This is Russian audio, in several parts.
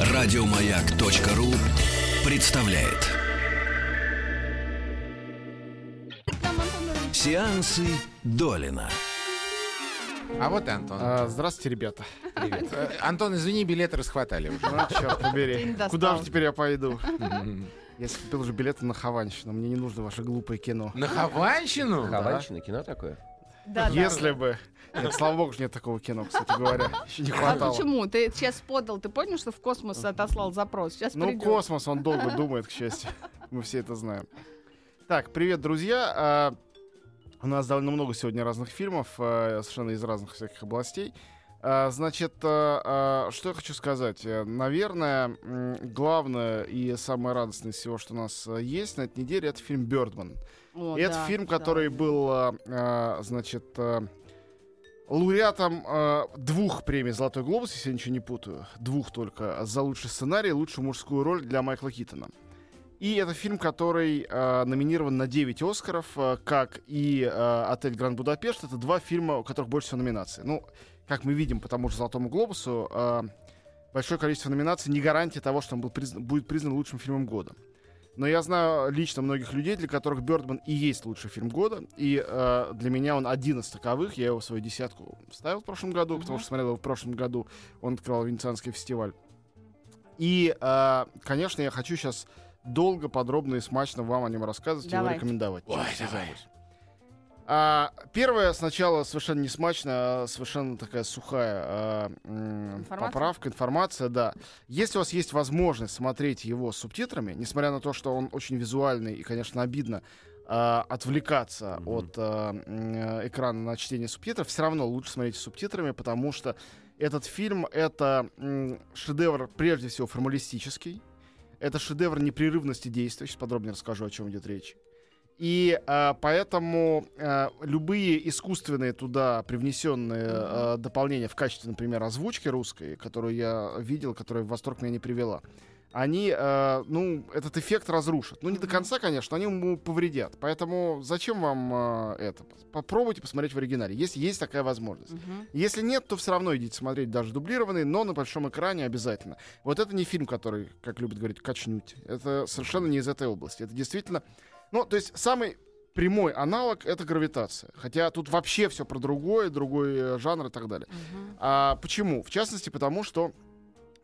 Радиомаяк.ру представляет сеансы Долина. А вот и Антон. Здравствуйте, ребята. Привет. Антон, извини, билеты расхватали уже. Ну, черт побери. Куда же теперь я пойду? Я купил уже билеты на Хованщину. Мне не нужно ваше глупое кино. На Хованщину? Хованщина, кино такое? Да, если бы. Нет, слава богу, нет такого кино, кстати говоря. Еще не хватало. А почему? Ты сейчас подал, ты понял, что в космос отослал запрос? Сейчас придет. Космос, он долго думает, к счастью. Мы все это знаем. Так, привет, друзья. У нас довольно много сегодня разных фильмов, совершенно из разных всяких областей. Значит, что я хочу сказать. Наверное, главное и самое радостное из всего, что у нас есть на этой неделе, это фильм «Бёрдман». Это фильм, который был лауреатом двух премий «Золотой глобус», если я ничего не путаю, двух только, за лучший сценарий и лучшую мужскую роль для Майкла Китона. И это фильм, который номинирован на 9 «Оскаров», как и «Отель Гранд Будапешт». Это два фильма, у которых больше всего номинаций. Ну, как мы видим, по тому же «Золотому глобусу», большое количество номинаций не гарантия того, что он будет признан лучшим фильмом года. Но я знаю лично многих людей, для которых «Бёрдман» и есть лучший фильм года. И для меня он один из таковых. Я его в свою десятку ставил в прошлом году, потому что смотрел его в прошлом году. Он открывал Венецианский фестиваль. И, конечно, я хочу сейчас долго, подробно и смачно вам о нем рассказывать и его рекомендовать. Первая сначала совершенно не смачная, совершенно такая сухая информация, да. Если у вас есть возможность смотреть его с субтитрами, несмотря на то, что он очень визуальный и, конечно, обидно отвлекаться от экрана на чтение субтитров, все равно лучше смотреть с субтитрами, потому что этот фильм — это шедевр, прежде всего, формалистический. Это шедевр непрерывности действия. Сейчас подробнее расскажу, о чем идет речь. И поэтому любые искусственные туда привнесенные дополнения в качестве, например, озвучки русской, которую я видел, которая в восторг меня не привела, они, этот эффект разрушат. Ну, не до конца, конечно, они ему повредят. Поэтому зачем вам это? Попробуйте посмотреть в оригинале, если есть такая возможность. Если нет, то все равно идите смотреть даже дублированный, но на большом экране обязательно. Вот это не фильм, который, как любят говорить, качнуть. Это совершенно не из этой области. Это действительно... Ну, то есть самый прямой аналог — это «Гравитация». Хотя тут вообще все про другое, другой жанр и так далее. Почему? В частности, потому что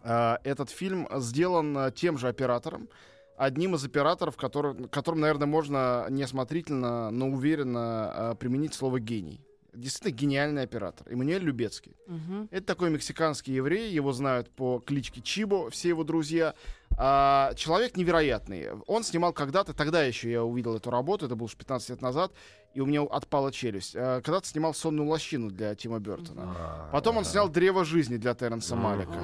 этот фильм сделан тем же оператором, одним из операторов, которым, наверное, можно неосмотрительно, но уверенно применить слово «гений». Действительно гениальный оператор. Эммануэль Любецкий. Это такой мексиканский еврей, его знают по кличке Чибо, все его друзья. Человек невероятный. Он снимал когда-то, тогда еще я увидел эту работу, это было 15 лет назад, и у меня отпала челюсть. Когда-то снимал «Сонную лощину» для Тима Бёртона. Потом он снял «Древо жизни» для Терренса Малека.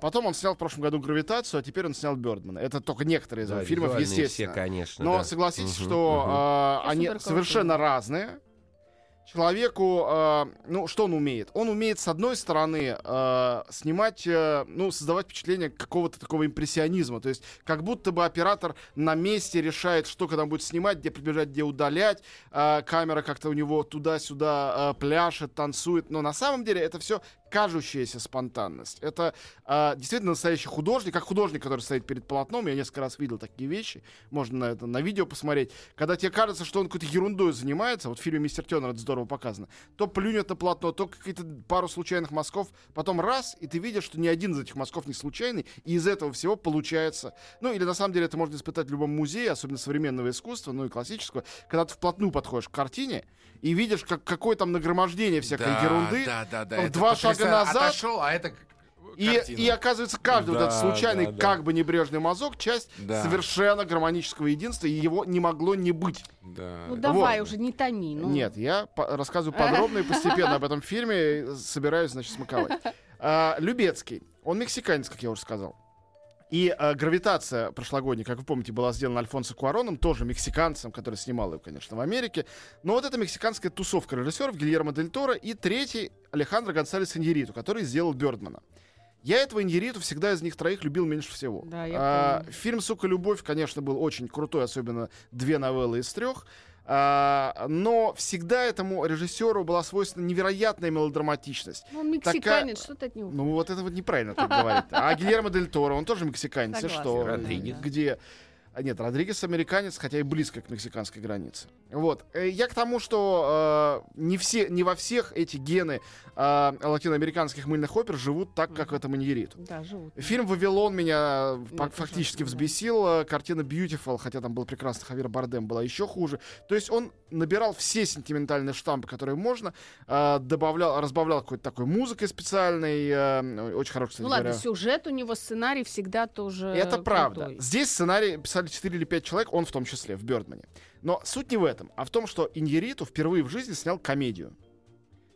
Потом он снял в прошлом году «Гравитацию», а теперь он снял «Бёрдмана». Это только некоторые из фильмов, естественно. Все, конечно, но согласитесь, что они совершенно разные. Человеку, что он умеет? Он умеет, с одной стороны, снимать, создавать впечатление какого-то такого импрессионизма. То есть как будто бы оператор на месте решает, что когда он будет снимать, где прибежать, где удалять. Камера как-то у него туда-сюда пляшет, танцует. Но на самом деле это все кажущаяся спонтанность. Это действительно настоящий художник, как художник, который стоит перед полотном. Я несколько раз видел такие вещи. Можно это на видео посмотреть. Когда тебе кажется, что он какой-то ерундой занимается, вот в фильме «Мистер Тёрнер» это здорово показано. То плюнет на полотно, то какие-то пару случайных мазков, потом раз, и ты видишь, что ни один из этих мазков не случайный, и из этого всего получается. Ну, или на самом деле это можно испытать в любом музее, особенно современного искусства, ну и классического, когда ты вплотную подходишь к картине и видишь, какое там нагромождение всякой ерунды. Два шага назад отошел, а это... И оказывается, каждый вот этот случайный, как бы небрежный мазок, часть совершенно гармонического единства, и его не могло не быть. Давай уже, не томи. Нет, я рассказываю подробно и постепенно об этом фильме, собираюсь, значит, смаковать. Любецкий, он мексиканец, как я уже сказал. И «Гравитация» прошлогодняя, как вы помните, была сделана Альфонсо Куароном, тоже мексиканцем, который снимал ее, конечно, в Америке. Но вот эта мексиканская тусовка режиссеров Гильермо Дель Торо и третий Алехандро Гонсалес Иньярриту, который сделал «Бёрдмана». Я этого Иньярриту всегда из них троих любил меньше всего. Фильм «Сука, любовь», конечно, был очень крутой, особенно 2 новеллы из 3. Но всегда этому режиссеру была свойственна невероятная мелодраматичность. Он мексиканец, что ты от него? Ну вот это вот неправильно так говорит. А Гильермо Дель Торо, он тоже мексиканец. Где? Нет, Родригес американец, хотя и близко к мексиканской границе. Вот. Я к тому, что не во всех эти гены латиноамериканских мыльных опер живут так, как в этом Иньярриту. Да, живут. Фильм «Вавилон» меня фактически взбесил. Да. Картина «Beautiful», хотя там был прекрасный Хавьер Бардем, была еще хуже. То есть он набирал все сентиментальные штампы, которые можно, добавлял, разбавлял какой-то такой музыкой специальной. Очень хороший, кстати, говоря. Ладно, сюжет у него, сценарий всегда тоже это крутой. Правда. Здесь сценарий писали 4 или 5 человек, он в том числе, в Бёрдмане. Но суть не в этом, а в том, что Иньярриту впервые в жизни снял комедию.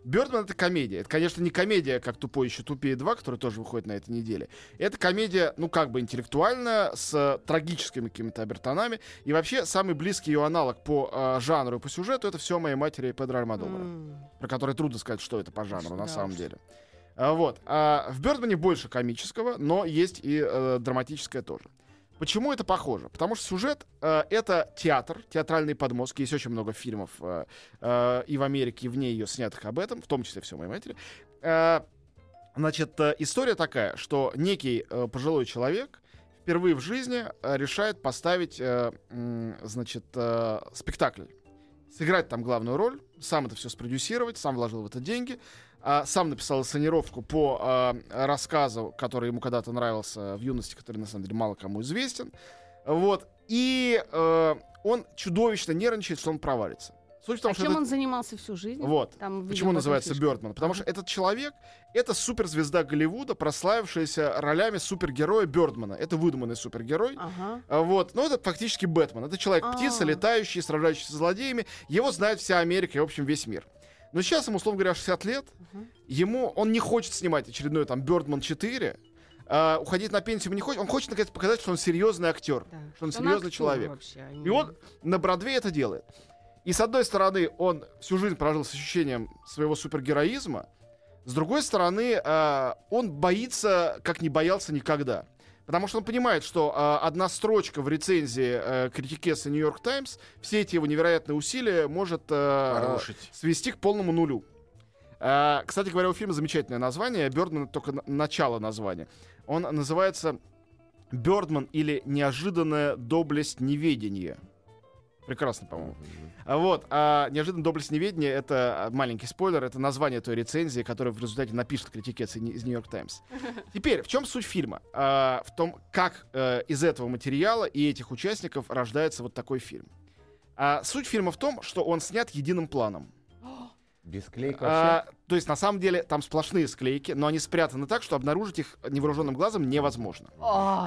Бёрдман — это комедия. Это, конечно, не комедия, как «Тупой и ещё тупее 2», которая тоже выходит на этой неделе. Это комедия, ну, как бы интеллектуальная, с трагическими какими-то обертонами. И вообще, самый близкий ее аналог по жанру и по сюжету — это «Все о моей матери» Педро Альмодовара, про который трудно сказать, что это по жанру, на самом деле. Вот. В Бёрдмане больше комического, но есть и драматическое тоже. Почему это похоже? Потому что сюжет это театр, театральные подмостки. Есть очень много фильмов и в Америке, и вне ее снятых об этом, в том числе «Все о моей матери». Значит, история такая, что некий пожилой человек впервые в жизни решает поставить спектакль. Сыграть там главную роль, сам это все спродюсировать, сам вложил в это деньги, сам написал инсценировку по рассказу, который ему когда-то нравился в юности, который, на самом деле, мало кому известен. Вот. И он чудовищно нервничает, что он провалится. Суть в том, чем он занимался всю жизнь? Вот. Там, почему он называется Бёрдман? Потому что этот человек — это суперзвезда Голливуда, прославившаяся ролями супергероя Бёрдмана. Это выдуманный супергерой. Ага. Вот. Но это фактически Бэтмен. Это человек-птица, летающий, сражающийся с злодеями. Его знает вся Америка и, в общем, весь мир. Но сейчас ему, условно говоря, 60 лет. Он не хочет снимать очередной там «Бёрдман 4». Уходить на пенсию не хочет. Он хочет, наконец, показать, что он серьезный актер. Да. Что он серьезный человек. Вообще. И он на Бродвее это делает. И с одной стороны, он всю жизнь прожил с ощущением своего супергероизма. С другой стороны, он боится, как не боялся никогда. Потому что он понимает, что одна строчка в рецензии критикессы «Нью-Йорк Таймс» все эти его невероятные усилия может свести к полному нулю. Кстати говоря, у фильма замечательное название. «Бёрдман» — только начало названия. Он называется «Бёрдман» или «Неожиданная доблесть неведения». Прекрасно, по-моему. Вот. «Неожиданная доблесть неведения» — это маленький спойлер, это название той рецензии, которую в результате напишет критикец из «Нью-Йорк Таймс». Теперь, в чем суть фильма? В том, как из этого материала и этих участников рождается вот такой фильм. Суть фильма в том, что он снят единым планом. Без склеек вообще? То есть, на самом деле, там сплошные склейки, но они спрятаны так, что обнаружить их невооруженным глазом невозможно.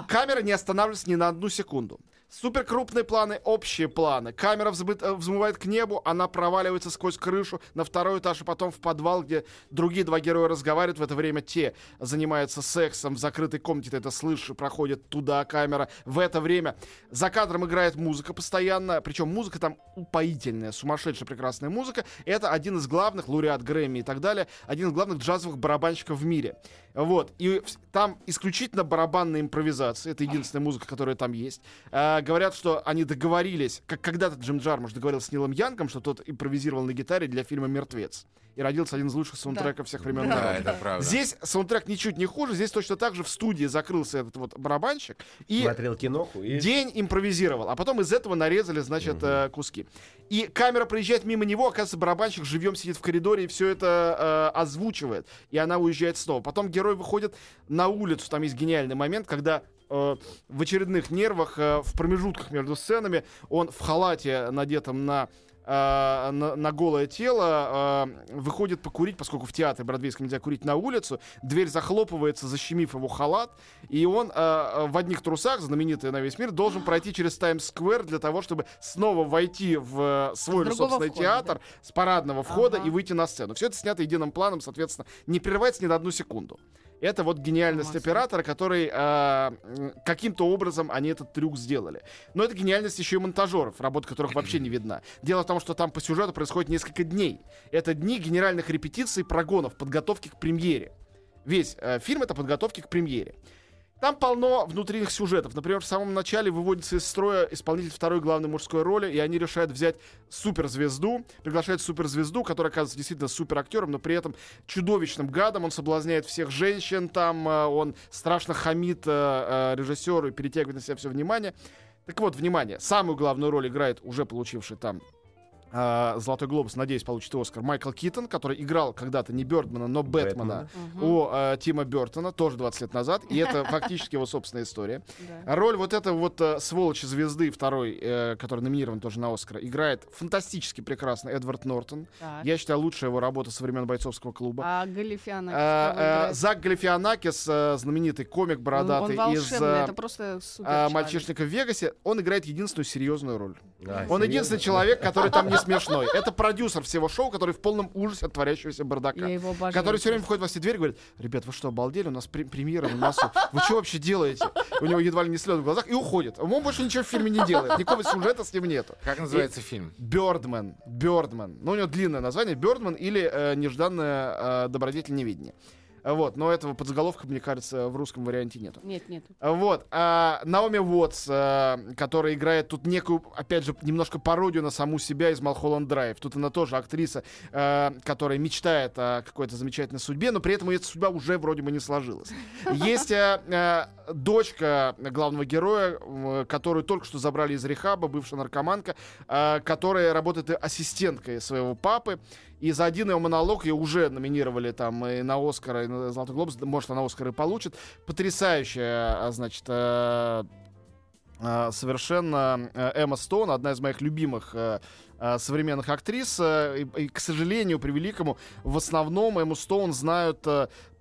Камера не останавливается ни на одну секунду. Суперкрупные планы, общие планы. Камера взмывает к небу, она проваливается сквозь крышу на второй этаж, а потом в подвал, где другие два героя разговаривают. В это время те занимаются сексом в закрытой комнате, ты это слышишь, проходит туда камера. В это время за кадром играет музыка постоянно, причем музыка там упоительная, сумасшедшая прекрасная музыка. Это один из главных, лауреат Грэмми и так далее, один из главных джазовых барабанщиков в мире. Вот. И там исключительно барабанные импровизации. Это единственная музыка, которая там есть. Говорят, что они договорились, как когда-то Джим Джармуш договорился с Нилом Янком, что тот импровизировал на гитаре для фильма «Мертвец». И родился один из лучших саундтреков всех времен. Да, это правда. Здесь саундтрек ничуть не хуже. Здесь точно так же в студии закрылся этот вот барабанщик. И смотрел киноху. И... день импровизировал. А потом из этого нарезали, значит, куски. И камера проезжает мимо него, оказывается, барабанщик живьем сидит в коридоре и все это озвучивает. И она уезжает снова. Потом герой выходит на улицу. Там есть гениальный момент, когда... в очередных нервах, в промежутках между сценами, он в халате, надетом на голое тело, выходит покурить, поскольку в театре бродвейском нельзя курить на улицу, дверь захлопывается, защемив его халат, и он в одних трусах, знаменитый на весь мир, должен пройти через Таймс-сквер для того, чтобы снова войти в свой собственный театр с парадного входа и выйти на сцену. Все это снято единым планом, соответственно, не прерывается ни на одну секунду. Это вот гениальность оператора, который каким-то образом они этот трюк сделали. Но это гениальность еще и монтажеров, работа которых вообще не видна. Дело в том, что там по сюжету происходит несколько дней. Это дни генеральных репетиций, прогонов, подготовки к премьере. Весь фильм — это подготовки к премьере. Там полно внутренних сюжетов. Например, в самом начале выводится из строя исполнитель второй главной мужской роли, и они решают взять суперзвезду, приглашают суперзвезду, которая оказывается действительно суперактером, но при этом чудовищным гадом. Он соблазняет всех женщин там, он страшно хамит режиссеру и перетягивает на себя все внимание. Так вот, внимание, самую главную роль играет уже получивший там «Золотой глобус», надеюсь, получит «Оскар», Майкл Китон, который играл когда-то не Бёрдмана, но Бэтмена, у Тима Бёртона, тоже 20 лет назад, и это фактически его собственная история. Роль вот этой вот сволочи звезды второй, который номинирован тоже на «Оскар», играет фантастически прекрасно Эдвард Нортон. Я считаю, лучшая его работа со времен «Бойцовского клуба». А Галифианакис? Зак Галифианакис, знаменитый комик бородатый из «Мальчишника в Вегасе», он играет единственную серьезную роль. Он единственный человек, который там не смешной. Это продюсер всего шоу, который в полном ужасе от творящегося бардака. Который все время входит во все двери и говорит: ребят, вы что, обалдели? У нас премьера на носу. Вы что вообще делаете? У него едва ли не слезы в глазах, и уходит. Он больше ничего в фильме не делает. Никакого сюжета с ним нету. Как называется фильм? Бёрдман. Ну, у него длинное название. Бёрдман или нежданное добродетель невидения. Вот, но этого подзаголовка, мне кажется, в русском варианте нету. Нету. Вот, Наоми Уоттс, которая играет тут некую, опять же, немножко пародию на саму себя из «Малхолланд Драйв». Тут она тоже актриса, которая мечтает о какой-то замечательной судьбе, но при этом ее судьба уже вроде бы не сложилась. Есть дочка главного героя, которую только что забрали из рехаба, бывшая наркоманка, которая работает ассистенткой своего папы. И за один ее монолог ее уже номинировали там и на «Оскар», и на «Золотой глобус». Может, она «Оскар» и получит. Потрясающая, значит, совершенно Эмма Стоун, одна из моих любимых современных актрис. И, к сожалению, при великому, в основном Эмму Стоун знают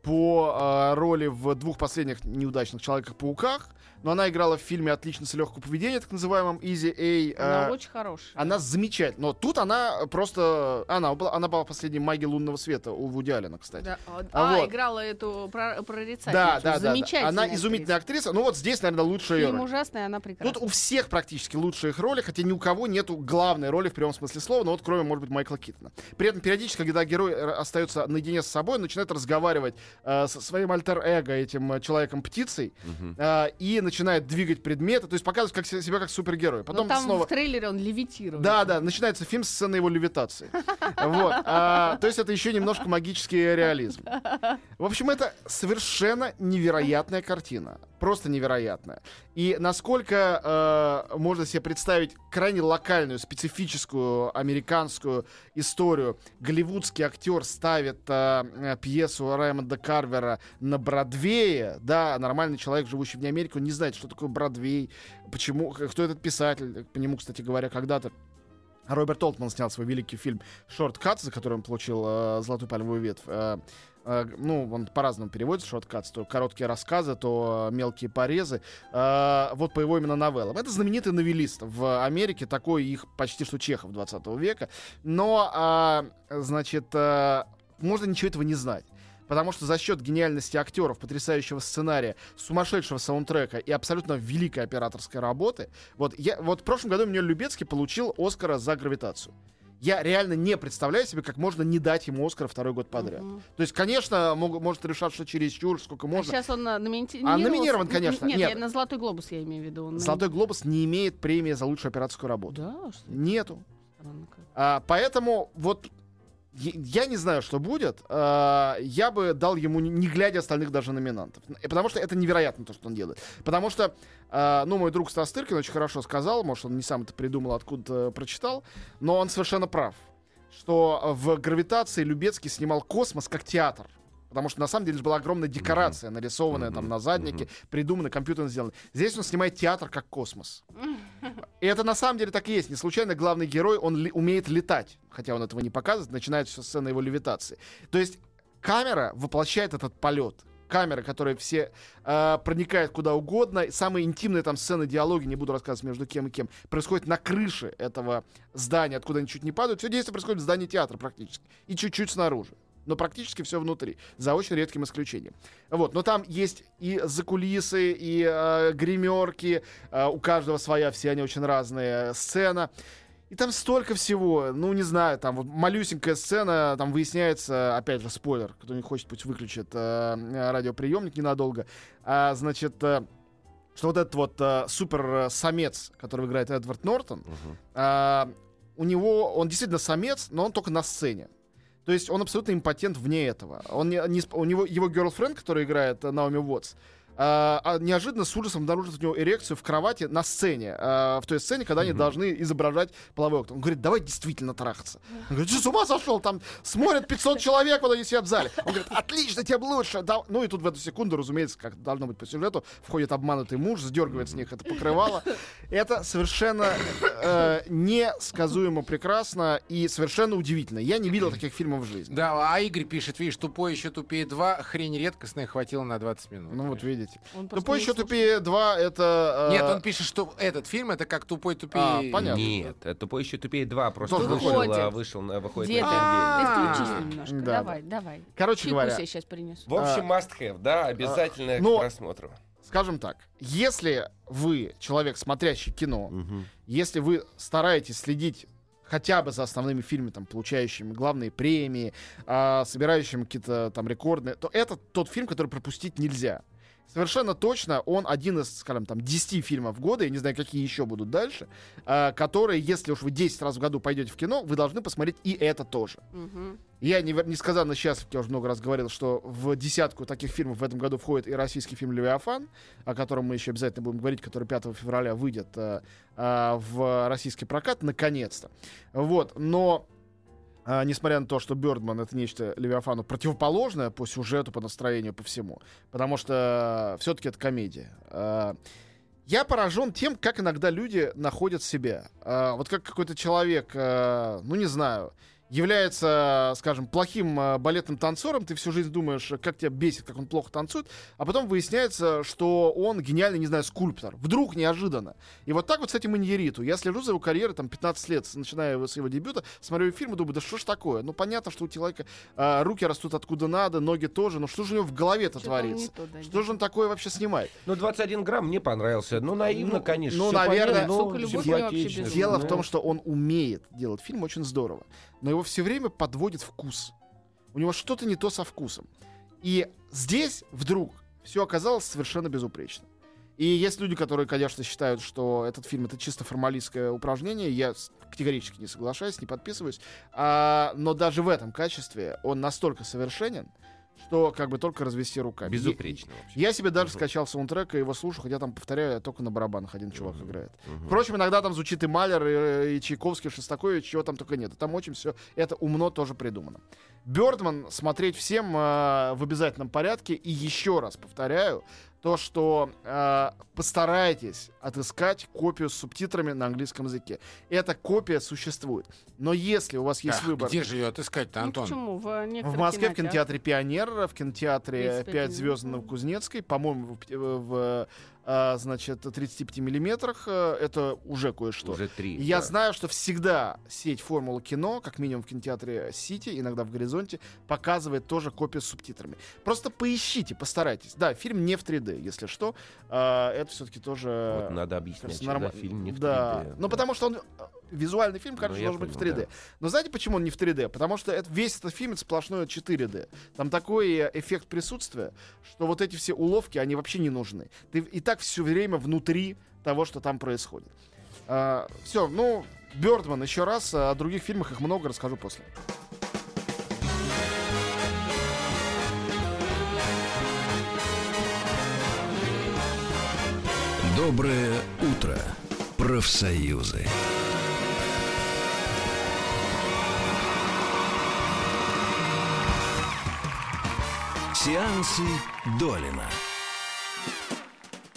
по роли в двух последних неудачных «Человеках-пауках». Но она играла в фильме «Отличница легкого поведения», так называемом «Изи Эй». Она очень хорошая. Она замечательная. Но тут она просто... Она была в последней «Магии лунного света» у Вуди Аллена, кстати. Да. Вот. Играла эту прорицательницу. Да. Замечательная. Она изумительная актриса. Ну вот здесь, наверное, лучшая фильм ее роль. Ужасная, она прекрасная. Тут у всех практически лучшие их роли, хотя ни у кого нету главной роли в прямом смысле слова, но вот кроме, может быть, Майкла Китона. При этом периодически, когда герой остается наедине с собой, он начинает разговаривать со своим альтер-эго, этим человеком-птицей, и начинает двигать предметы, то есть показывать себя как супергерой. Потом там снова... в трейлере он левитирует. Да, начинается фильм с сцены его левитации. Вот. То есть это еще немножко магический реализм. В общем, это совершенно невероятная картина. Просто невероятная. И насколько можно себе представить крайне локальную, специфическую американскую историю. Голливудский актер ставит пьесу Раймонда Карвера на Бродвее. Да, нормальный человек, живущий вне Америки, он не знает, что такое Бродвей, почему, кто этот писатель. По нему, кстати говоря, когда-то Роберт Олтман снял свой великий фильм «Шорткатс», за который он получил «Золотую пальмовую ветвь». Ну, он по-разному переводится, «Шорткатс», то короткие рассказы, то мелкие порезы. Вот по его именно новеллам. Это знаменитый новеллист в Америке, такой их почти что Чехов 20 века. Но, можно ничего этого не знать. Потому что за счет гениальности актеров, потрясающего сценария, сумасшедшего саундтрека и абсолютно великой операторской работы, вот в прошлом году Эммануэль Любецкий получил «Оскара» за «Гравитацию». Я реально не представляю себе, как можно не дать ему «Оскара» второй год подряд. То есть, конечно, может решать, что чересчур, сколько можно. А сейчас он номинирован, конечно. Нет, на «Золотой глобус» я имею в виду. «Золотой глобус» не имеет премии за лучшую операторскую работу. Да? Нету. Поэтому вот... Я не знаю, что будет. Я бы дал ему, не глядя остальных даже номинантов. Потому что это невероятно то, что он делает. Потому что, мой друг Стас Тыркин очень хорошо сказал, может, он не сам это придумал, откуда прочитал, но он совершенно прав, что в «Гравитации» Любецкий снимал космос как театр. Потому что на самом деле была огромная декорация, нарисованная там на заднике, придуманная, компьютерно сделанная. Здесь он снимает театр как космос. И это на самом деле так и есть. Не случайно главный герой, он умеет летать. Хотя он этого не показывает, начинает все сцена его левитации. То есть камера воплощает этот полет. Камеры, которые все проникают куда угодно. Самые интимные там сцены, диалоги, не буду рассказывать между кем и кем, происходят на крыше этого здания, откуда они чуть не падают. Все действие происходит в здании театра практически. И чуть-чуть снаружи. Но практически все внутри, за очень редким исключением. Вот, но там есть и закулисы, и гримерки, у каждого своя, все они очень разные, сцена. И там столько всего, ну, не знаю, там вот малюсенькая сцена, там выясняется, опять же, спойлер, кто не хочет, пусть выключит радиоприемник ненадолго, значит, что вот этот вот супер-самец, которого играет Эдвард Нортон, у него, он действительно самец, но он только на сцене. То есть он абсолютно импотент вне этого. Он у него, его герлфренд, которая играет Наоми Уоттс, неожиданно с ужасом обнаружит у него эрекцию в кровати на сцене, в той сцене, когда они должны изображать половой акт. Он говорит, давай действительно трахаться. Он говорит, ты с ума сошел, там смотрят 500 человек, вот они сидят в зале. Он говорит, отлично, тебе лучше. Ну и тут в эту секунду, разумеется, как должно быть по сюжету, входит обманутый муж, сдергивает с них это покрывало. Это совершенно несказуемо прекрасно и совершенно удивительно. Я не видел таких фильмов в жизни. Да, а Игорь пишет, видишь, «Тупой и ещё тупее 2», хрень редкостная, хватило на 20 минут. Ну вот видите. «Тупой и ещё тупее 2» — это... Нет, он пишет, что этот фильм — это как «Тупой и тупее...» понятно. Нет, «Тупой и ещё тупее 2» просто выходит на экран. Ты включись немножко. Давай. Короче говоря... Чайку я сейчас принесу. В общем, must have, да, обязательно к просмотру. Скажем так, если вы человек, смотрящий кино, если вы стараетесь следить хотя бы за основными фильмами, там, получающими главные премии, собирающими какие-то там рекордные, то это тот фильм, который пропустить нельзя. Совершенно точно он один из, скажем, там, 10 фильмов года, я не знаю, какие еще будут дальше, которые, если уж вы 10 раз в году пойдете в кино, вы должны посмотреть и это тоже. Я несказанно счастлив, я уже много раз говорил, что в 10 таких фильмов в этом году входит и российский фильм «Левиафан», о котором мы еще обязательно будем говорить, который 5 февраля выйдет в российский прокат, наконец-то. Вот, но... несмотря на то, что «Бёрдман» — это нечто «Левиафану» противоположное по сюжету, по настроению, по всему. Потому что все-таки это комедия. Я поражен тем, как иногда люди находят себя. Вот как какой-то человек, ну не знаю, является, скажем, плохим балетным танцором, ты всю жизнь думаешь, как тебя бесит, как он плохо танцует, а потом выясняется, что он гениальный, не знаю, скульптор. Вдруг, неожиданно. И вот так вот с этим Иньярриту. Я слежу за его карьерой, там, 15 лет, начиная с его дебюта, смотрю фильм и думаю, да что ж такое? Ну, понятно, что у человека руки растут откуда надо, ноги тоже, но что же у него в голове-то что-то творится? Что же он такое вообще снимает? Ну, 21 грамм мне понравился. Ну, наивно, конечно. Ну, наверное, дело в том, что он умеет делать фильм очень здорово. Но его все время подводит вкус. У него что-то не то со вкусом. И здесь вдруг все оказалось совершенно безупречно. И есть люди, которые, конечно, считают, что этот фильм — это чисто формалистское упражнение. Я категорически не соглашаюсь, не подписываюсь. Но даже в этом качестве он настолько совершенен, что как бы только развести руками. Безупречно вообще. Я себе даже скачал саундтрек и его слушаю, хотя там, повторяю, только на барабанах один чувак играет. Впрочем, иногда там звучит и Малер, и Чайковский, и Шостакович, чего там только нет. И там очень все это умно тоже придумано. «Бёрдман» смотреть всем в обязательном порядке. И еще раз повторяю, то, что постарайтесь отыскать копию с субтитрами на английском языке. Эта копия существует. Но если у вас есть выбор... Где же ее отыскать-то, Антон? Ну, в Москве, в кинотеатре «Пионер», в кинотеатре «5 звезд» на Кузнецкой, по-моему, в 35 миллиметрах. Это уже кое-что. Уже 3. Я знаю, что всегда сеть «Формула кино», как минимум в кинотеатре «Сити», иногда в «Горизонте», показывает тоже копию с субтитрами. Просто поищите, постарайтесь. Да, фильм не в 3D, если что. Это все-таки тоже... Вот надо объяснять, что фильм не в 3D. Да. Ну, потому что он... Визуальный фильм, конечно, должен быть в 3D. Да. Но знаете, почему он не в 3D? Потому что весь этот фильм — это сплошное 4D. Там такой эффект присутствия, что вот эти все уловки, они вообще не нужны. Ты и так все время внутри того, что там происходит. Все, ну, «Бёрдман» еще раз. О других фильмах их много, расскажу после. Доброе утро, профсоюзы. Сеансы Долина.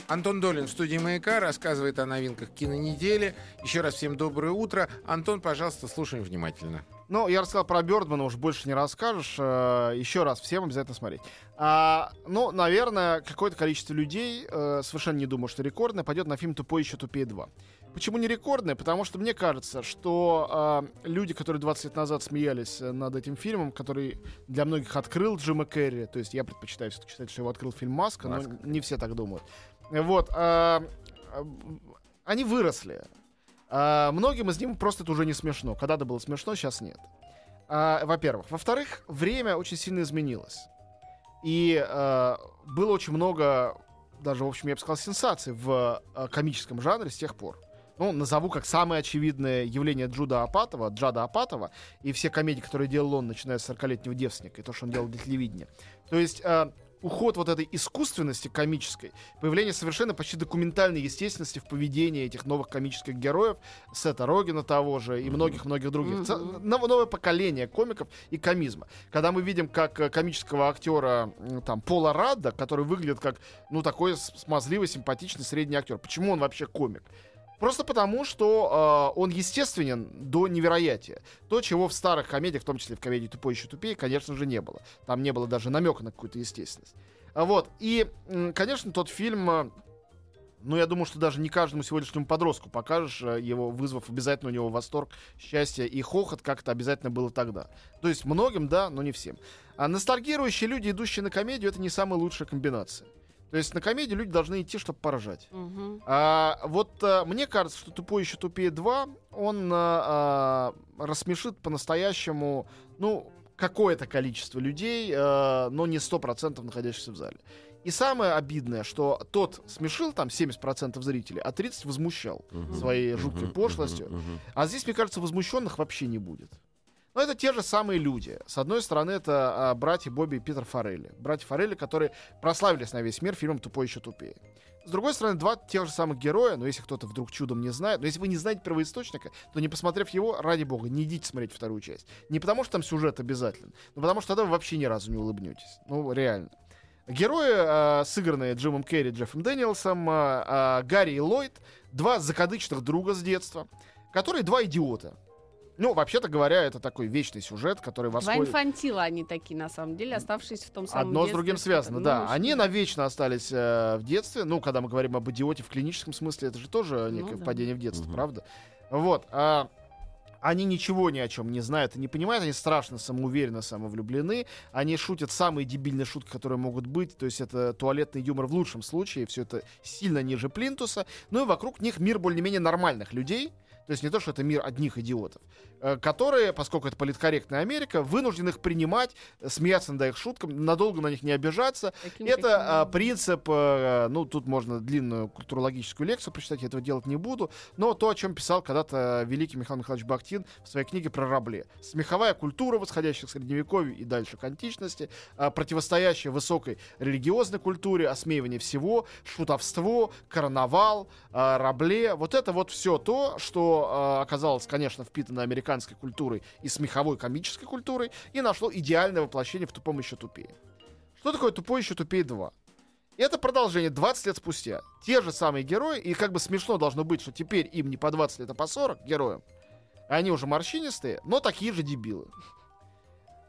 Антон Долин в студии «Маяка» рассказывает о новинках кинонедели. Еще раз всем доброе утро. Антон, пожалуйста, слушаем внимательно. Ну, я рассказал про «Бёрдмана», уж больше не расскажешь. Еще раз всем обязательно смотреть. Ну, наверное, какое-то количество людей, совершенно не думаю, что рекордное, пойдет на фильм «Тупой и ещё тупее 2». Почему не рекордное? Потому что мне кажется, что люди, которые 20 лет назад смеялись над этим фильмом, который для многих открыл Джима Керри, то есть я предпочитаю все-таки считать, что его открыл фильм «Маска», но не все так думают. Вот, они выросли. Многим из них просто это уже не смешно. Когда-то было смешно, сейчас нет. Во-первых. Во-вторых, время очень сильно изменилось. И было очень много, даже, в общем, я бы сказал, сенсаций в комическом жанре с тех пор. Ну, назову как самое очевидное явление Джада Апатова, и все комедии, которые делал он, начиная с 40-летнего девственника, и то, что он делал для телевидения. То есть уход вот этой искусственности комической, появление совершенно почти документальной естественности в поведении этих новых комических героев, Сета Рогена того же, и многих-многих других. Новое поколение комиков и комизма. Когда мы видим, как комического актера там, Пола Радда, который выглядит как, ну, такой смазливый, симпатичный средний актер. Почему он вообще комик? Просто потому, что он естественен до невероятия. То, чего в старых комедиях, в том числе в комедии «Тупой и ещё тупее», конечно же, не было. Там не было даже намека на какую-то естественность. Вот. И, конечно, тот фильм... Ну, я думаю, что даже не каждому сегодняшнему подростку покажешь его, вызвав обязательно у него восторг, счастье и хохот, как это обязательно было тогда. То есть многим, да, но не всем. А ностальгирующие люди, идущие на комедию, это не самая лучшая комбинация. То есть на комедию люди должны идти, чтобы поражать. Мне кажется, что «Тупой и ещё тупее 2» он рассмешит по-настоящему, ну, какое-то количество людей, но не 100% находящихся в зале. И самое обидное, что тот смешил там 70% зрителей, а 30% возмущал своей жуткой пошлостью. А здесь, мне кажется, возмущенных вообще не будет. Но это те же самые люди. С одной стороны, это братья Бобби и Питер Фаррелли. Братья Фаррелли, которые прославились на весь мир фильмом «Тупой и ещё тупее». С другой стороны, два тех же самых героя, но если кто-то вдруг чудом не знает, но если вы не знаете первоисточника, то не посмотрев его, ради бога, не идите смотреть вторую часть. Не потому, что там сюжет обязателен, но потому, что тогда вы вообще ни разу не улыбнетесь. Ну, реально. Герои, сыгранные Джимом Керри, Джеффом Дэниелсом, Гарри и Ллойд, два закадычных друга с детства, которые два идиота. Ну, вообще-то говоря, это такой вечный сюжет, который восходит... Два инфантила они такие, на самом деле, оставшись в том самом детстве. Одно с другим связано, да. Они навечно остались в детстве. Ну, когда мы говорим об идиоте в клиническом смысле, это же тоже некое впадение в детство, правда? Вот. Они ничего ни о чем не знают и не понимают. Они страшно самоуверенно, самовлюблены. Они шутят самые дебильные шутки, которые могут быть. То есть это туалетный юмор в лучшем случае. Все это сильно ниже плинтуса. Ну и вокруг них мир более-менее нормальных людей. То есть не то, что это мир одних идиотов, которые, поскольку это политкорректная Америка, вынуждены их принимать, смеяться над их шутками, надолго на них не обижаться. Это принцип, ну, тут можно длинную культурологическую лекцию прочитать, я этого делать не буду, но то, о чем писал когда-то великий Михаил Михайлович Бахтин в своей книге про Рабле. Смеховая культура, восходящая к Средневековью и дальше к античности, противостоящая высокой религиозной культуре, осмеивание всего, шутовство, карнавал, Рабле. Вот это вот все то, что оказалось, конечно, впитано американской культурой и смеховой комической культурой, и нашло идеальное воплощение в «Тупом и ещё тупее». Что такое «Тупой и ещё тупее 2»? Это продолжение 20 лет спустя. Те же самые герои, и как бы смешно должно быть, что теперь им не по 20 лет, а по 40 героям. Они уже морщинистые, но такие же дебилы.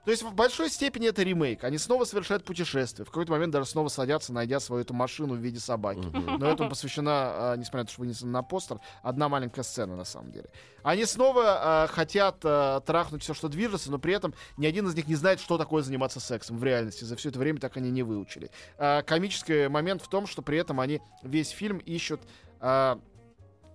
То есть в большой степени это ремейк. Они снова совершают путешествие. В какой-то момент даже снова садятся, найдя свою эту машину в виде собаки. Но этому посвящена, несмотря на то, что вынесена на постер, одна маленькая сцена на самом деле. Они снова хотят трахнуть все, что движется, но при этом ни один из них не знает, что такое заниматься сексом в реальности. За все это время так они не выучили. Комический момент в том, что при этом они весь фильм ищут...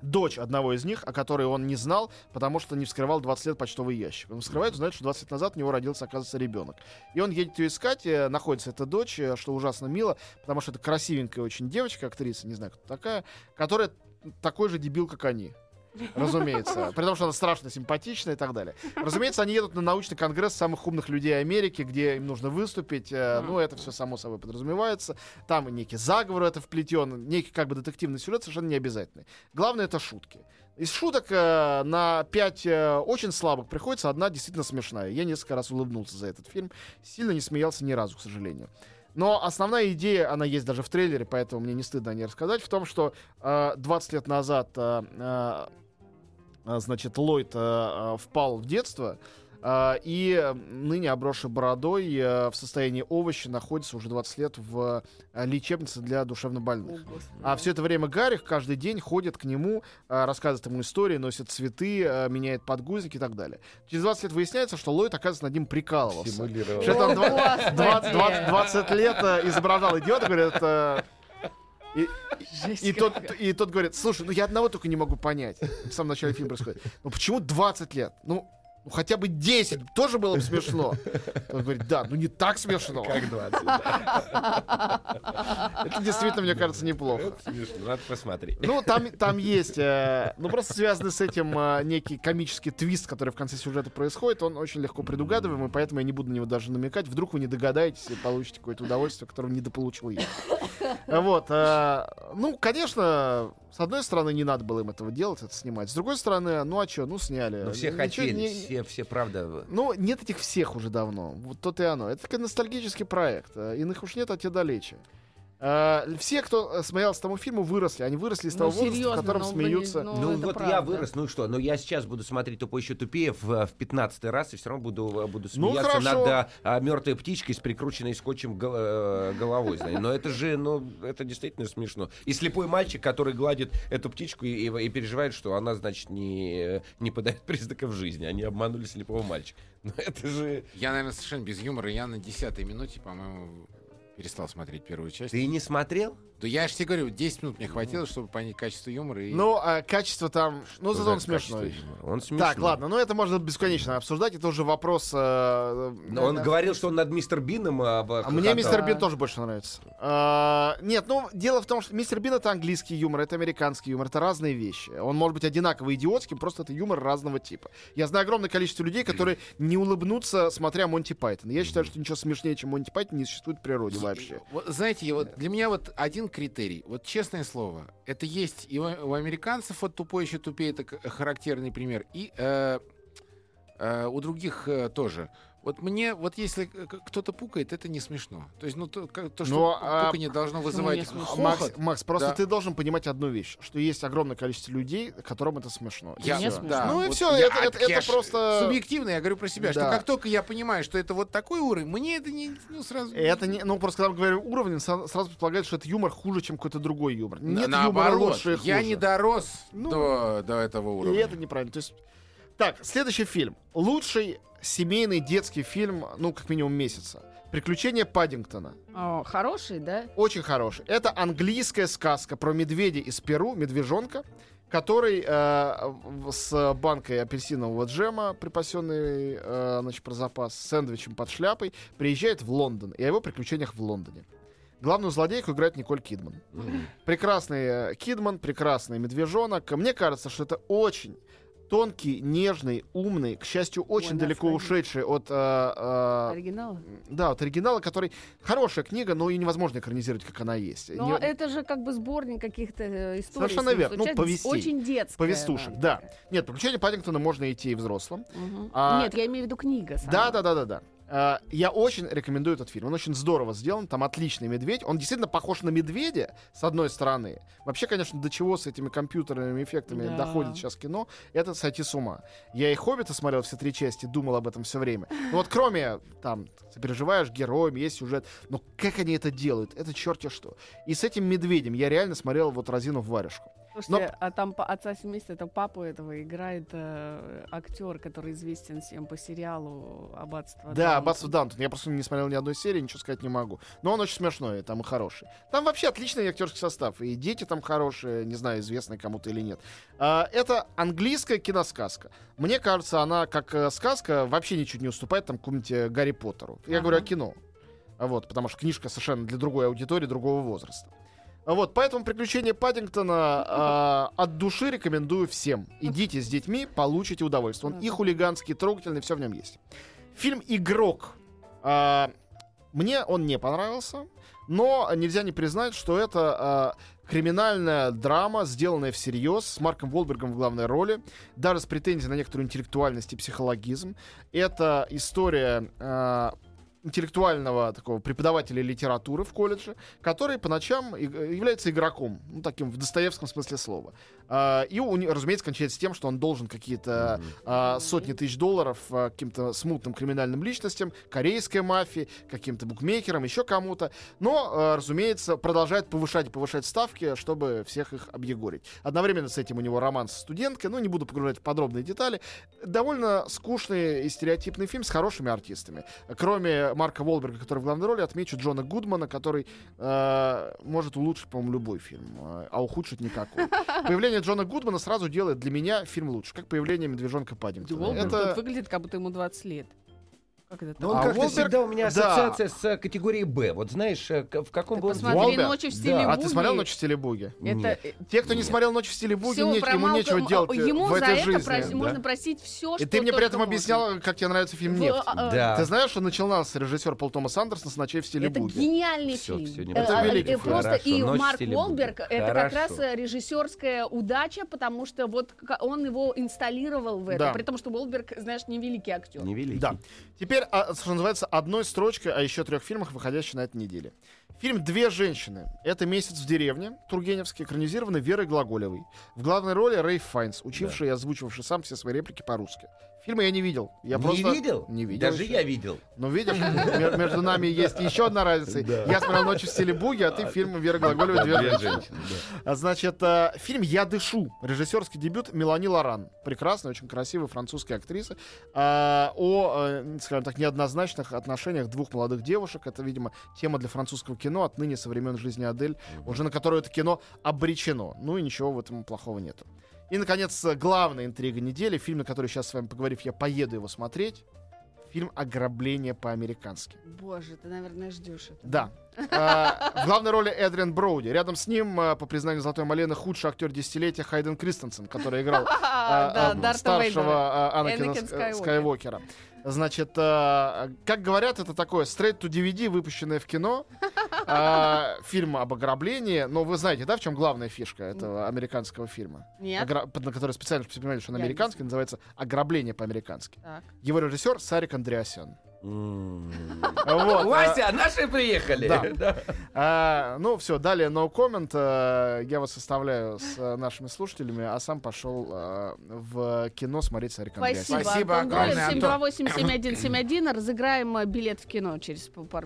дочь одного из них, о которой он не знал, потому что не вскрывал 20 лет почтовый ящик. Он вскрывает, узнает, что 20 лет назад у него родился, оказывается, ребенок. И он едет ее искать, находится эта дочь, что ужасно мило, потому что это красивенькая очень девочка, актриса, не знаю, кто такая, которая такой же дебил, как они. Разумеется. При том, что она страшно симпатична и так далее. Разумеется, они едут на научный конгресс самых умных людей Америки, где им нужно выступить. Ну, это все само собой подразумевается. Там некий заговор это вплетен, некий как бы детективный сюжет совершенно необязательный. Главное — это шутки. Из шуток на 5 очень слабых приходится одна действительно смешная. Я несколько раз улыбнулся за этот фильм. Сильно не смеялся ни разу, к сожалению. Но основная идея, она есть даже в трейлере, поэтому мне не стыдно о ней рассказать, в том, что 20 лет назад... Значит, Ллойд впал в детство, и ныне, обросший бородой, в состоянии овощи, находится уже 20 лет в лечебнице для душевнобольных. А все это время Гарри каждый день ходит к нему, рассказывает ему истории, носит цветы, меняет подгузники и так далее. Через 20 лет выясняется, что Ллойд, оказывается, над ним прикалывался. Что он 20 лет изображал идиота, говорит... И тот говорит: слушай, ну я одного только не могу понять. В самом начале фильма происходит. Ну почему 20 лет? Ну, хотя бы 10, тоже было бы смешно. Он говорит, да, ну не так смешно. Как 20, да. Это действительно, мне кажется, неплохо. Это смешно, надо посмотреть. Ну, там есть, просто связанный с этим некий комический твист, который в конце сюжета происходит, он очень легко предугадываем, и поэтому я не буду на него даже намекать. Вдруг вы не догадаетесь и получите какое-то удовольствие, которого недополучил я. Вот. Конечно, с одной стороны, не надо было им этого делать, это снимать. С другой стороны, сняли. Но все хотели, все правда. Нет этих всех уже давно. Вот то-то и оно. Это ностальгический проект. Иных уж нет, а те далече. Все, кто смеялся тому фильму, выросли. Они выросли из того возраста, в котором смеются. Правда. Я вырос, ну я сейчас буду смотреть «Тупой и ещё тупее» в 15-й раз, и все равно буду смеяться над мертвой птичкой с прикрученной скотчем головой. Но это же, это действительно смешно. И слепой мальчик, который гладит эту птичку и переживает, что она, значит, не подает признаков жизни. Они обманули слепого мальчика. Но это же... Я, наверное, совершенно без юмора. Я на 10-й минуте, по-моему... перестал смотреть первую часть. Ты не смотрел? Да я же тебе говорю, 10 минут мне хватило, чтобы понять качество юмора. И... качество там... зато он смешной. Он смешной. Так, ладно, это можно бесконечно обсуждать. Это уже вопрос... Он говорил, что он над Мистер Бином... Мне Мистер Бин тоже больше нравится. Дело в том, что Мистер Бин — это английский юмор, это американский юмор, это разные вещи. Он может быть одинаково идиотским, просто это юмор разного типа. Я знаю огромное количество людей, которые не улыбнутся, смотря Монти Пайтон. Я считаю, что ничего смешнее, чем Монти Пайтон, не существует в природе. Знаете, для меня один критерий. Честное слово, это есть и у американцев, «Тупой еще тупее» — это характерный пример, и у других тоже. Мне, если кто-то пукает, это не смешно. То есть, что пуканье должно вызывать хохот. Макс, просто ты должен понимать одну вещь, что есть огромное количество людей, которым это смешно. Это просто... Субъективно, я говорю про себя, что как только я понимаю, что это такой уровень, мне это не... сразу... Это не... просто когда мы говорим уровень, сразу предполагают, что это юмор хуже, чем какой-то другой юмор. Нет юмора лучше и хуже. Я не дорос до этого уровня. И это неправильно. То есть... Так, следующий фильм. Лучший семейный детский фильм, как минимум месяца. «Приключения Паддингтона». Хороший, да? Очень хороший. Это английская сказка про медведя из Перу, медвежонка, который с банкой апельсинового джема, припасенный про запас, с сэндвичем под шляпой, приезжает в Лондон. И о его приключениях в Лондоне. Главную злодейку играет Николь Кидман. Прекрасный Кидман, прекрасный медвежонок. Мне кажется, что это очень... тонкий, нежный, умный, к счастью, очень далеко ушедший от... оригинала? Да, от оригинала, который... Хорошая книга, но ее невозможно экранизировать, как она есть. Но это же сборник каких-то историй. Совершенно верно. Повестей. Очень детская. Повестушек, да. Нет, «Приключения Паддингтона» можно идти и взрослым. Угу. Я имею в виду книга сама. Да. Я очень рекомендую этот фильм. Он очень здорово сделан, там отличный медведь. Он действительно похож на медведя, с одной стороны. Вообще, конечно, до чего с этими компьютерными эффектами доходит сейчас кино, это сойти с ума. Я и «Хоббита» смотрел все 3 части, думал об этом все время. Кроме, сопереживаешь героям, есть сюжет. Но как они это делают? Это черти что. И с этим медведем я реально смотрел разину в варежку. Слушайте, а там отца семейства, это папу этого играет актер, который известен всем по сериалу «Аббатство Даунтон». Да, «Аббатство Даунтон». Я просто не смотрел ни одной серии, ничего сказать не могу. Но он очень смешной, там и хороший. Там вообще отличный актерский состав. И дети там хорошие, не знаю, известные кому-то или нет. Это английская киносказка. Мне кажется, она как сказка вообще ничуть не уступает там какому-нибудь Гарри Поттеру. Я говорю о кино. Потому что книжка совершенно для другой аудитории, другого возраста. Поэтому «Приключения Паддингтона» от души рекомендую всем. Идите с детьми, получите удовольствие. Он и хулиганский, и трогательный, все в нем есть. Фильм «Игрок». Мне он не понравился, но нельзя не признать, что это криминальная драма, сделанная всерьез, с Марком Уолбергом в главной роли, даже с претензией на некоторую интеллектуальность и психологизм. Это история... интеллектуального такого преподавателя литературы в колледже, который по ночам является игроком, таким в достоевском смысле слова. И, разумеется, кончается тем, что он должен какие-то сотни тысяч долларов каким-то смутным криминальным личностям, корейской мафии, каким-то букмекерам, еще кому-то. Но, разумеется, продолжает повышать и повышать ставки, чтобы всех их объегорить. Одновременно с этим у него роман со студенткой, не буду погружать в подробные детали. Довольно скучный и стереотипный фильм с хорошими артистами. Кроме Марка Уолберга, который в главной роли, отмечу Джона Гудмана, который может улучшить, по-моему, любой фильм, а ухудшить никакой. Появление Джона Гудмана сразу делает для меня фильм лучше, как появление медвежонка Паддингтона. Это выглядит, как будто ему 20 лет. Ну, он как-то всегда у меня ассоциация с категорией «Б». Вот знаешь, в каком был... Посмотри «Ночи в стиле буги». А ты смотрел «Ночи в стиле буги»? Это... Те, кто не смотрел «Ночи в стиле буги», ему нечего делать в этой жизни. Ему за это можно просить все, что только можно. И ты мне при этом объяснял, как тебе нравится фильм «Нефть». Ты знаешь, что начался режиссер Пол Томас Андерсон с «Ночей в стиле буги». Это гениальный фильм. Это великий фильм. И Марк Уолберг — это как раз режиссерская удача, потому что вот он его инсталлировал в это. При том, что Уолберг, знаешь, не великий актер. Не великий. Теперь, что называется, одной строчкой о еще трех фильмах, выходящих на этой неделе. Фильм «Две женщины». Это «Месяц в деревне», тургеневский, экранизированный Верой Глаголевой. В главной роли Рэй Файнс, учивший и озвучивавший сам все свои реплики по-русски. Фильма я не видел. Не видел? Даже еще. Я видел. Ну, видишь, между нами есть еще одна разница. Я смотрел «Ночи в стиле буги», а ты фильм Веры Глаголевой «Две женщины». Значит, фильм «Я дышу». Режиссерский дебют Мелани Лоран. Прекрасная, очень красивая французская актриса. О, скажем так, неоднозначных отношениях двух молодых девушек. Это, видимо, тема для французского кино отныне со времен жизни Адель, уже на которую это кино обречено. Ну и ничего в этом плохого нету. И, наконец, главная интрига недели. Фильм, на который сейчас с вами поговорив, я поеду его смотреть. Фильм «Ограбление по-американски». Боже, ты, наверное, ждешь это. Да. В главной роли Эдриан Броуди. Рядом с ним, по признанию «Золотой Малены», худший актер десятилетия Хайден Кристенсен, который играл старшего Анакина Скайуокера. Значит, как говорят, это такое straight to DVD, выпущенное в кино, фильм об ограблении. Но вы знаете, да, в чем главная фишка этого американского фильма? Нет. На который специально, чтобы понимали, что он американский, называется «Ограбление по-американски». Так. Его режиссер Сарик Андреасян. Вася, наши приехали. Ну все, далее no comment. Я вас составляю с нашими слушателями, а сам пошел в кино смотреть «Сарик Андреасян». Спасибо огромное, Антон. 728-7171. Разыграем билет в кино через пару.